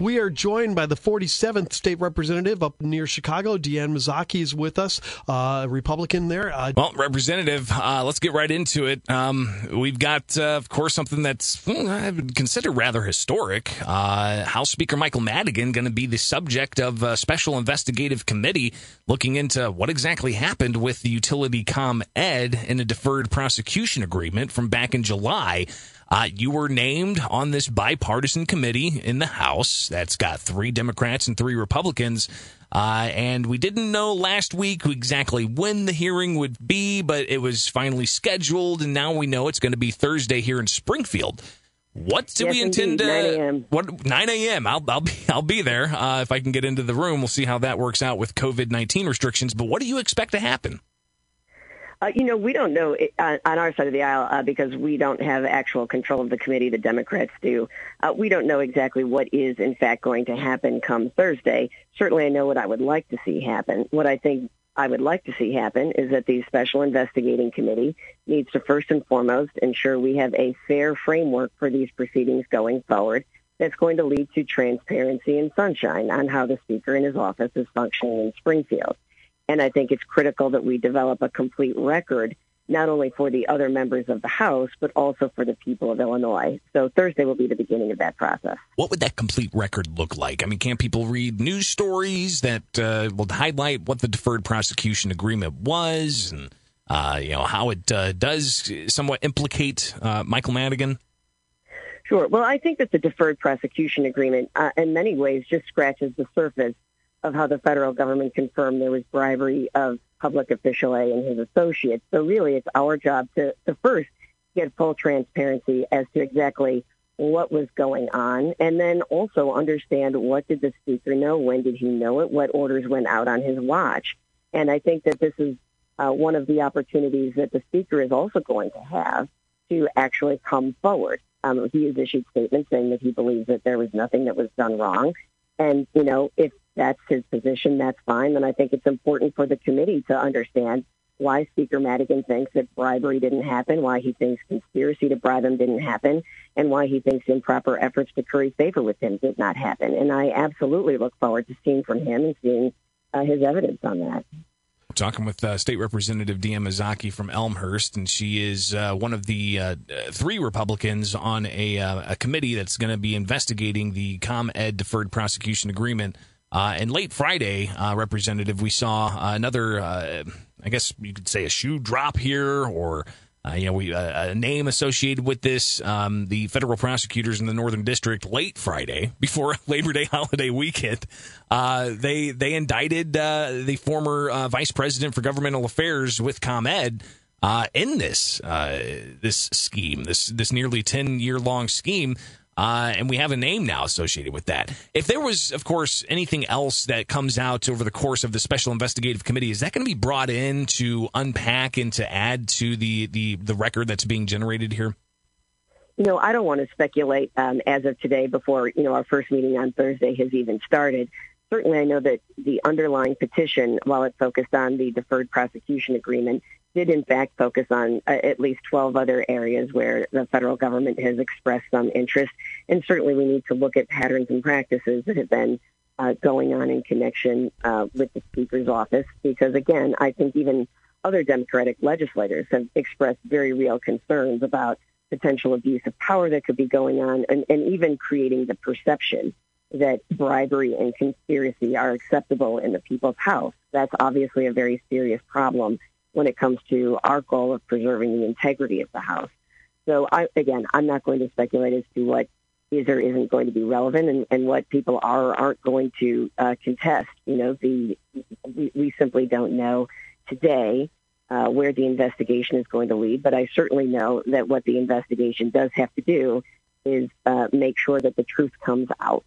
We are joined by the 47th state representative up near Chicago. Deanne Mazzocchi is with us, Republican there. Representative, let's get right into it. We've got, of course, something that's I would consider rather historic. House Speaker Michael Madigan going to be the subject of a special investigative committee looking into what exactly happened with the utility ComEd in a deferred prosecution agreement from back in July. You were named on this bipartisan committee in the House that's got 3 Democrats and 3 Republicans. And we didn't know last week exactly when the hearing would be, but it was finally scheduled, and now we know it's going to be Thursday here in Springfield. What do we intend to? 9 a.m. What 9 a.m. I'll be there if I can get into the room. We'll see how that works out with COVID-19 restrictions. But what do you expect to happen? We don't know on our side of the aisle because we don't have actual control of the committee. The Democrats do. We don't know exactly what is, in fact, going to happen come Thursday. Certainly, I know what I would like to see happen. What I think I would like to see happen is that the special investigating committee needs to first and foremost ensure we have a fair framework for these proceedings going forward that's going to lead to transparency and sunshine on how the Speaker and his office is functioning in Springfield. And I think it's critical that we develop a complete record, not only for the other members of the House, but also for the people of Illinois. So Thursday will be the beginning of that process. What would that complete record look like? I mean, can't people read news stories that will highlight what the deferred prosecution agreement was and, how it does somewhat implicate Michael Madigan? Sure. Well, I think that the deferred prosecution agreement in many ways just scratches the surface of how the federal government confirmed there was bribery of public official A and his associates. So really, it's our job to first get full transparency as to exactly what was going on, and then also understand what did the Speaker know, when did he know it, what orders went out on his watch. And I think that this is one of the opportunities that the Speaker is also going to have to actually come forward. He has issued statements saying that he believes that there was nothing that was done wrong. And, if that's his position, that's fine. And I think it's important for the committee to understand why Speaker Madigan thinks that bribery didn't happen, why he thinks conspiracy to bribe him didn't happen, and why he thinks improper efforts to curry favor with him did not happen. And I absolutely look forward to seeing from him and seeing his evidence on that. We're talking with State Representative Deanne Mazzocchi from Elmhurst, and she is one of the 3 Republicans on a committee that's going to be investigating the ComEd Deferred Prosecution Agreement. And late Friday, Representative, we saw another, I guess you could say a shoe drop here or, a name associated with this. The federal prosecutors in the Northern District late Friday before Labor Day holiday weekend, they indicted the former vice president for governmental affairs with ComEd in this this scheme, this nearly 10-year-long scheme. And we have a name now associated with that. If there was, of course, anything else that comes out over the course of the Special Investigative Committee, is that going to be brought in to unpack and to add to the record that's being generated here? I don't want to speculate as of today before, our first meeting on Thursday has even started. Certainly, I know that the underlying petition, while it focused on the deferred prosecution agreement, did in fact focus on at least 12 other areas where the federal government has expressed some interest. And certainly we need to look at patterns and practices that have been going on in connection with the Speaker's office. Because, again, I think even other Democratic legislators have expressed very real concerns about potential abuse of power that could be going on and even creating the perception that bribery and conspiracy are acceptable in the people's house. That's obviously a very serious problem when it comes to our goal of preserving the integrity of the House. So, I'm not going to speculate as to what is or isn't going to be relevant and what people are or aren't going to contest. We simply don't know today where the investigation is going to lead, but I certainly know that what the investigation does have to do is make sure that the truth comes out.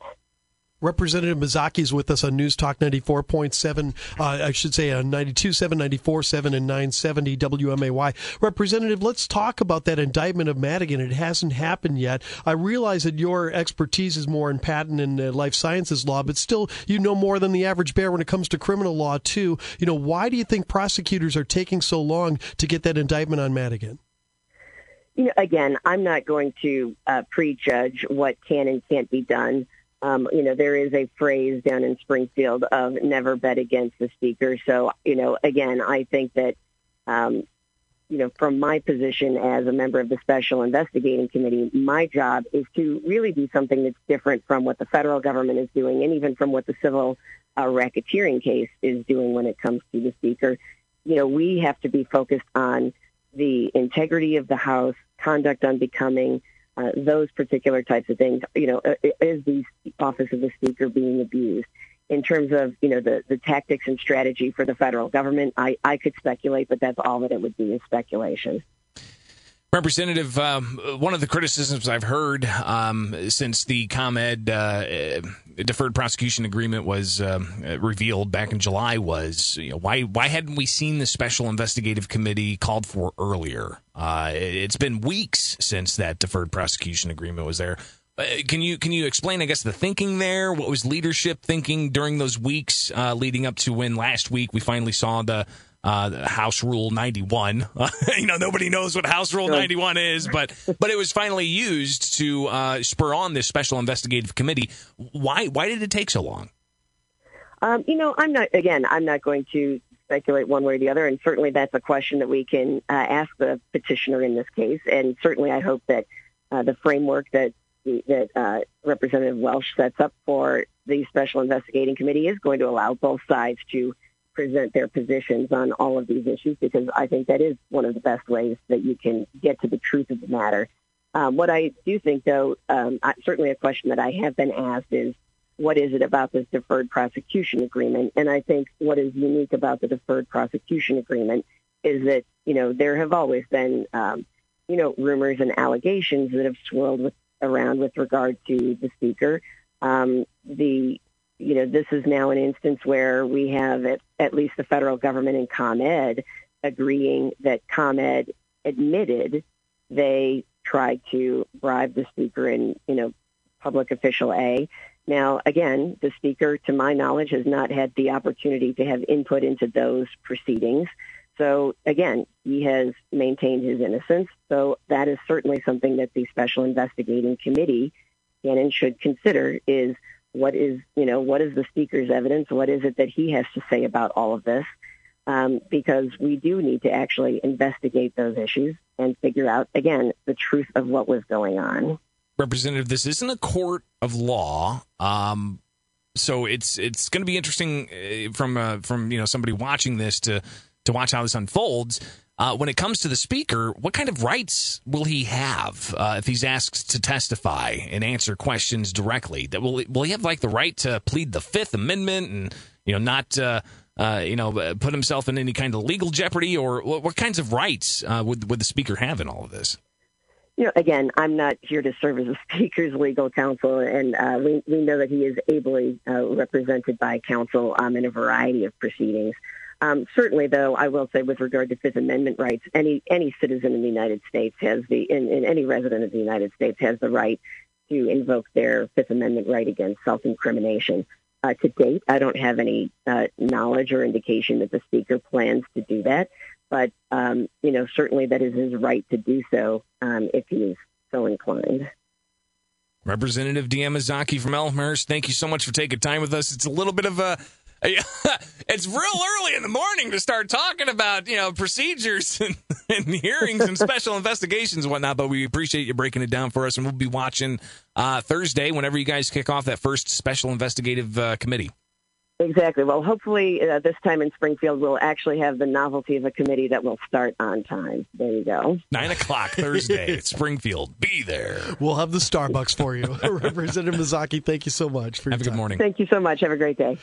Representative Mazzocchi is with us on News Talk 94.7, I should say 92.7, 94.7, and 970 WMAY. Representative, let's talk about that indictment of Madigan. It hasn't happened yet. I realize that your expertise is more in patent and life sciences law, but still you know more than the average bear when it comes to criminal law, too. Why do you think prosecutors are taking so long to get that indictment on Madigan? I'm not going to prejudge what can and can't be done You know, there is a phrase down in Springfield of never bet against the speaker. So, you know, again, I think that, you know, from my position as a member of the Special Investigating Committee, my job is to really do something that's different from what the federal government is doing and even from what the civil racketeering case is doing when it comes to the speaker. You know, we have to be focused on the integrity of the House, conduct unbecoming, those particular types of things. You know, is the office of the speaker being abused? In terms of, you know, the tactics and strategy for the federal government, I could speculate, but that's all that it would be is speculation. Representative, one of the criticisms I've heard since the ComEd deferred prosecution agreement was revealed back in July was, you know, why hadn't we seen the Special Investigative Committee called for earlier? It's been weeks since that deferred prosecution agreement was there. Can you explain, I guess, the thinking there? What was leadership thinking during those weeks leading up to when last week we finally saw the House Rule 91? You know, nobody knows what House Rule 91 is, but it was finally used to spur on this Special Investigative Committee. Why did it take so long? You know, I'm not going to speculate one way or the other, and certainly that's a question that we can ask the petitioner in this case. And certainly I hope that the framework that Representative Welsh sets up for the Special Investigating Committee is going to allow both sides to present their positions on all of these issues, because I think that is one of the best ways that you can get to the truth of the matter. What I do think, though, certainly a question that I have been asked is, what is it about this deferred prosecution agreement? And I think what is unique about the deferred prosecution agreement is that, you know, there have always been, you know, rumors and allegations that have swirled around with regard to the speaker. You know, this is now an instance where we have at least the federal government and ComEd agreeing that ComEd admitted they tried to bribe the speaker in, you know, public official A. Now, again, the speaker, to my knowledge, has not had the opportunity to have input into those proceedings. So, again, he has maintained his innocence. So that is certainly something that the Special Investigating Committee can and should consider is, what is the speaker's evidence? What is it that he has to say about all of this? Because we do need to actually investigate those issues and figure out, again, the truth of what was going on. Representative, this isn't a court of law, so it's going to be interesting from you know, somebody watching this to watch how this unfolds. When it comes to the speaker, what kind of rights will he have if he's asked to testify and answer questions directly? Will he have like the right to plead the Fifth Amendment and, you know, not you know, put himself in any kind of legal jeopardy? Or what kinds of rights would the speaker have in all of this? You know, again, I'm not here to serve as the speaker's legal counsel, and we know that he is ably represented by counsel in a variety of proceedings. Certainly, though, I will say with regard to Fifth Amendment rights, any citizen in the United States has any resident of the United States has the right to invoke their Fifth Amendment right against self-incrimination. To date, I don't have any knowledge or indication that the speaker plans to do that, but, you know, certainly that is his right to do so if he is so inclined. Representative Deanne Mazzocchi from Elmhurst, thank you so much for taking time with us. It's a little bit of a... It's real early in the morning to start talking about, you know, procedures and hearings and special investigations and whatnot, but we appreciate you breaking it down for us, and we'll be watching Thursday whenever you guys kick off that first Special Investigative Committee. Exactly. Well, hopefully this time in Springfield we'll actually have the novelty of a committee that will start on time. There you go. 9:00 Thursday at Springfield. Be there. We'll have the Starbucks for you. Representative Mazzocchi, thank you so much for your time. Have a good morning. Thank you so much. Have a great day.